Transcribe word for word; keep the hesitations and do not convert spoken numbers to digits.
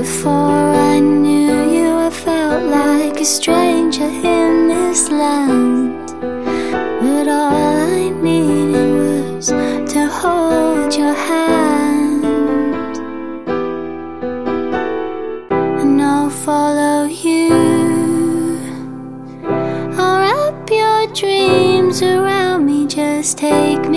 Before I knew you, I felt like a stranger in this land. But all I needed was to hold your hand. And I'll follow you, I'll wrap your dreams around me, just take me.